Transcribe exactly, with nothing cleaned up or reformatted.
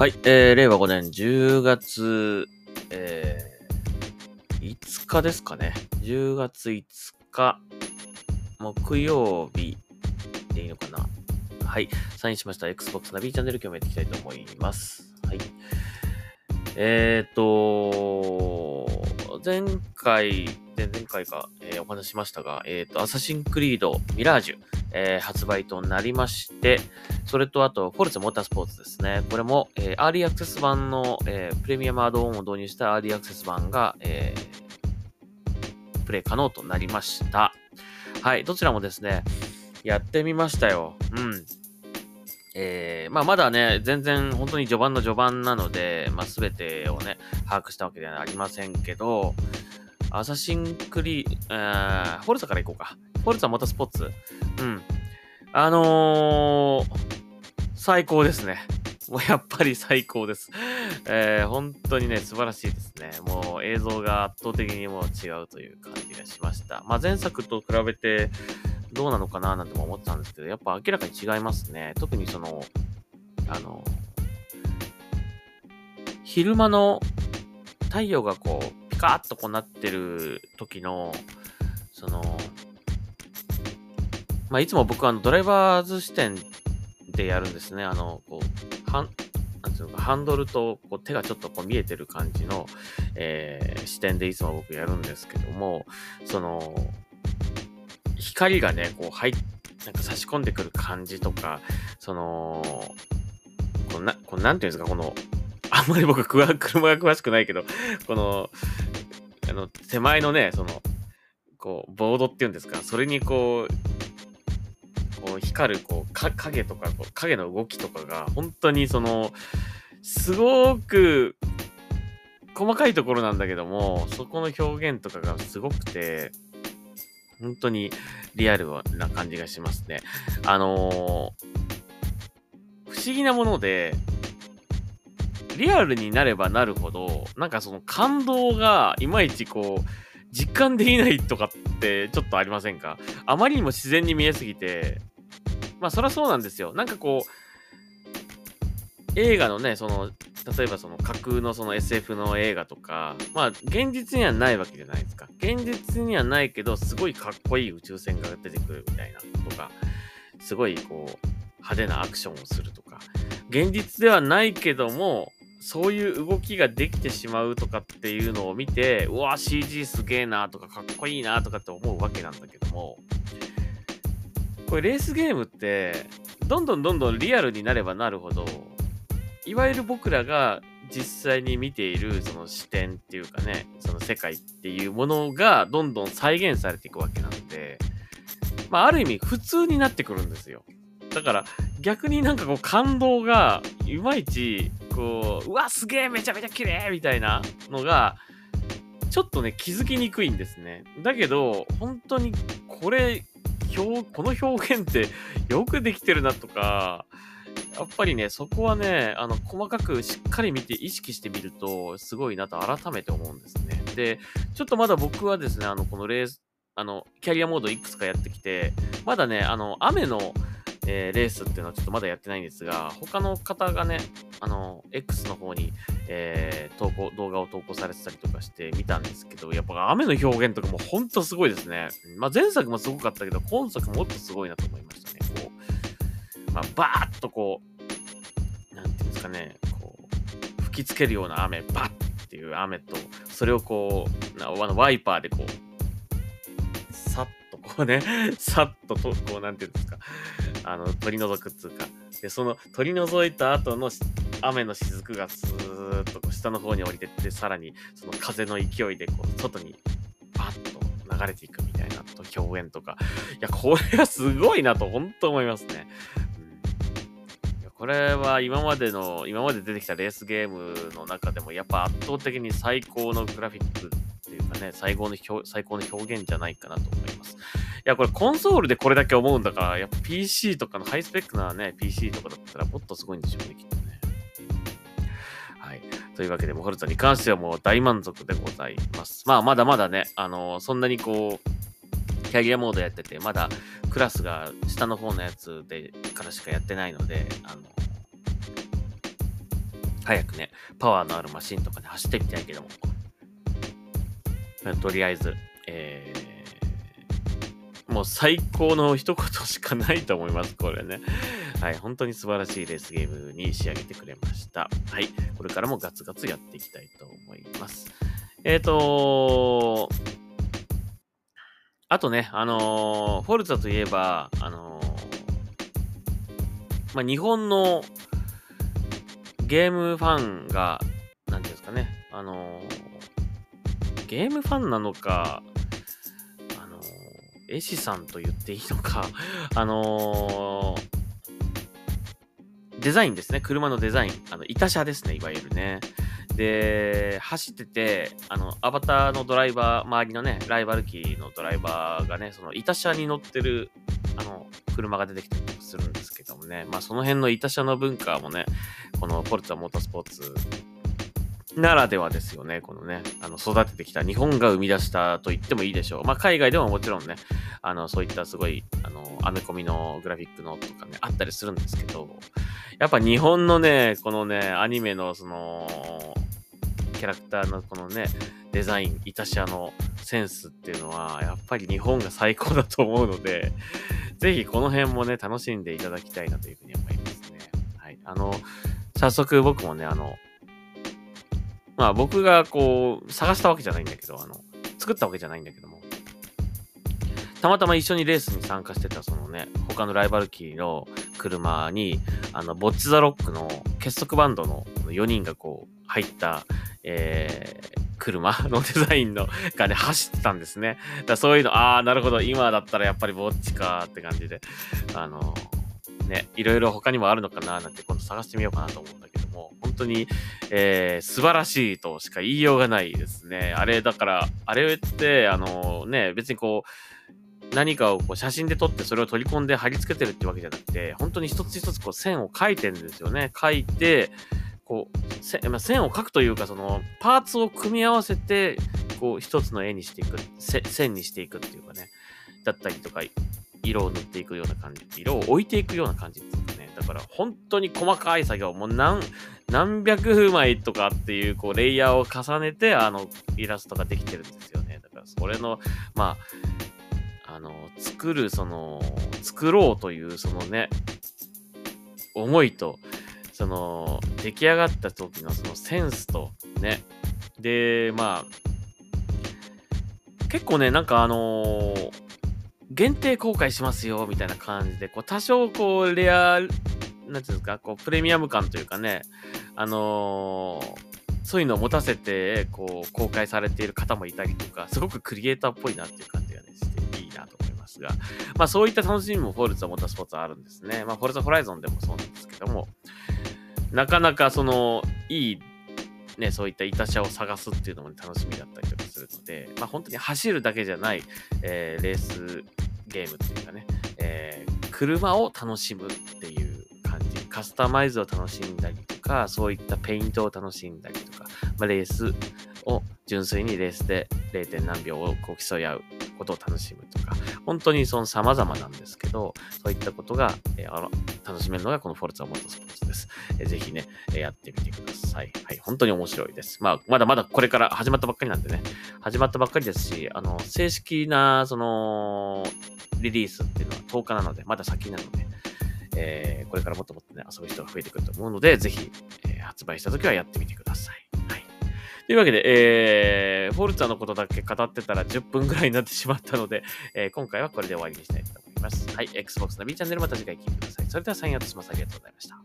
はい、えー、れいわごねんじゅうがつ、えー、いつかですかね。じゅうがついつか、木曜日でいいのかな。はい、サインしました Xbox ナビチャンネル、今日もやっていきたいと思います。はい。えーと、前回、前々回か、えー、お話ししましたが、えーと、アサシンクリードミラージュ、えー、発売となりまして、それとあと、フォルツァモータースポーツですね。これも、えー、アーリーアクセス版の、えー、プレミアムアドオンを導入したアーリーアクセス版が、えー、プレイ可能となりました。はい、どちらもですね、やってみましたよ。うん。えー、まあまだね、全然本当に序盤の序盤なので、まあ全てをね、把握したわけではありませんけど、アサシンクリー、えー、フォルツァから行こうか。フォルツァモータースポーツ。うん。あのー、最高ですね。もうやっぱり最高です。えー、本当にね、素晴らしいですね。もう映像が圧倒的にもう違うという感じがしました。まあ前作と比べて、どうなのかななんても思ってたんですけど、やっぱ明らかに違いますね。特にその、あの、昼間の太陽がこう、ピカーッとこうなってる時の、その、まあ、いつも僕はあのドライバーズ視点でやるんですね。あの、こう、はん、なんていうのか、ハンドルとこう手がちょっとこう見えてる感じの、えー、視点でいつも僕やるんですけども、その、光がね、こう入っ、なんか差し込んでくる感じとか、その、こうな、こうなんていうんですか、この、あんまり僕、車が詳しくないけど、この、あの、手前のね、その、こう、ボードっていうんですか、それにこう、こう光る、こう、か、影とか、こう、影の動きとかが、本当にその、すごく、細かいところなんだけども、そこの表現とかがすごくて、本当にリアルな感じがしますね。あのー、不思議なもので、リアルになればなるほど、なんかその感動がいまいちこう、実感できないとかってちょっとありませんか？あまりにも自然に見えすぎて、まあそりゃそうなんですよ。なんかこう、映画のね、その、例えばその架空のその エスエフ の映画とか、まあ現実にはないわけじゃないですか。現実にはないけど、すごいかっこいい宇宙船が出てくるみたいなとか、すごいこう派手なアクションをするとか、現実ではないけども、そういう動きができてしまうとかっていうのを見て、うわ、シージー すげえなとか、かっこいいなとかって思うわけなんだけども、これレースゲームって、どんどんどんどんリアルになればなるほど、いわゆる僕らが実際に見ているその視点っていうかね、その世界っていうものがどんどん再現されていくわけなので、まあある意味普通になってくるんですよ。だから逆になんかこう感動がいまいちこう、うわすげえめちゃめちゃ綺麗みたいなのがちょっとね気づきにくいんですね。だけど本当にこれ、この表現ってよくできてるなとか、やっぱりね、そこはね、あの、細かくしっかり見て、意識してみると、すごいなと改めて思うんですね。で、ちょっとまだ僕はですね、あの、このレース、あの、キャリアモードいくつかやってきて、まだね、あの、雨の、えー、レースっていうのはちょっとまだやってないんですが、他の方がね、あの、X の方に、えー、投稿、動画を投稿されてたりとかして見たんですけど、やっぱ雨の表現とかもほんとすごいですね。まあ、前作もすごかったけど、今作もっとすごいなと思いましたね。こうまあ、バーッとこう、なんていうんですかね、こう、吹きつけるような雨、バッっていう雨と、それをこう、あのワイパーでこう、さっとこうね、さっとと、こう、なんていうんですか、あの、取り除くっていうか、で、その取り除いた後の雨の雫がスーッとこう下の方に降りてって、さらにその風の勢いでこう、外にバッと流れていくみたいなと表現とか、いや、これはすごいなと、本当思いますね。これは今までの、今まで出てきたレースゲームの中でもやっぱ圧倒的に最高のグラフィックっていうかね、最高の表、最高の表現じゃないかなと思います。いや、これコンソールでこれだけ思うんだから、やっぱ ピーシー とかのハイスペックなね、ピーシー とかだったらもっとすごいんでしょうね、きっとね。はい。というわけで、フォルツァに関してはもう大満足でございます。まあ、まだまだね、あの、そんなにこう、キャリアモードやってて、まだクラスが下の方のやつでからしかやってないので、あの、早くねパワーのあるマシンとかで走ってみたいけども、とりあえず、えー、もう最高の一言しかないと思いますこれね。はい、本当に素晴らしいレースゲームに仕上げてくれました。はい、これからもガツガツやっていきたいと思います。えーとーあとね、あのー、フォルツァといえば、あのー、まあ、日本のゲームファンが、なんていうんですかね、あのー、ゲームファンなのか、あのー、絵師さんと言っていいのか、あのー、デザインですね、車のデザイン、あの、板車ですね、いわゆるね。で、走ってて、あの、アバターのドライバー、周りのね、ライバル機のドライバーがね、その、板車に乗ってる、あの、車が出てきたりするんですけどもね、まあ、その辺の板車の文化もね、この、フォルツァモータースポーツならではですよね、このね、あの、育ててきた、日本が生み出したと言ってもいいでしょう。まあ、海外でももちろんね、あの、そういったすごい、あの、アメコミのグラフィックのとかね、あったりするんですけど、やっぱ日本のね、このね、アニメのその、キャラクターのこのねデザイン、イタシアのセンスっていうのはやっぱり日本が最高だと思うので、ぜひこの辺もね楽しんでいただきたいなというふうに思いますね。はい、あの早速僕もねあのまあ僕がこう探したわけじゃないんだけど、あの作ったわけじゃないんだけども、たまたま一緒にレースに参加してたそのね他のライバル機の車にあのボッチザロックの結束バンドのよにんがこう入ったえー、車のデザインのがね走ってたんですね。だそういうの、ああなるほど、今だったらやっぱりぼっちかーって感じで、あのー、ねいろいろ他にもあるのかなーなんて今度探してみようかなと思うんだけども、本当に、えー、素晴らしいとしか言いようがないですね。あれだからあれってあのー、ね別にこう何かをこう写真で撮ってそれを取り込んで貼り付けてるってわけじゃなくて、本当に一つ一つこう線を描いてるんですよね。描いてこうせまあ、線を描くというか、そのパーツを組み合わせてこう一つの絵にしていく、せ線にしていくっていうかね、だったりとか色を塗っていくような感じ、色を置いていくような感じっていうかね、だから本当に細かい作業、もう 何, 何百枚とかっていうこうレイヤーを重ねてあのイラストができてるんですよね。だからそれのまああの作るその作ろうというそのね思いと。その出来上がった時のそのセンスとね、でまあ結構ねなんかあのー、限定公開しますよみたいな感じでこう多少こうレアなんていうんですかこうプレミアム感というかね、あのー、そういうのを持たせてこう公開されている方もいたりとか、すごくクリエイターっぽいなっていう感じがねしていいなと思いますが、まあそういった楽しみもフォルツァモータースポーツあるんですね。まあフォルツァホライゾンでもそうなんですけども。なかなかそのいいねそういった板車を探すっていうのも、ね、楽しみだったりとかするので、まあ本当に走るだけじゃない、えー、レースゲームっていうかね、えー、車を楽しむっていう感じ、カスタマイズを楽しんだりとか、そういったペイントを楽しんだりとか、まあ、レースを純粋にレースで れいてん 何秒をこう競い合うことを楽しむとか、本当にその様々なんですけど、そういったことが、えー、あの楽しめるのがこのフォルツァモータースポーツです。えー、ぜひね、えー、やってみてください。はい、本当に面白いです。まあまだまだこれから始まったばっかりなんでね、始まったばっかりですし、あの正式なそのリリースっていうのはとおかなので、まだ先なので、えー、これからもっともっとね遊ぶ人が増えてくると思うので、ぜひ、えー、発売した時はやってみてください。はい。というわけで、えー、フォルツァのことだけ語ってたらじゅっぷんぐらいになってしまったので、えー、今回はこれで終わりにしたいと思います。はい、Xbox の B チャンネルまた次回聞いてください。それではサインアウトします。ありがとうございました。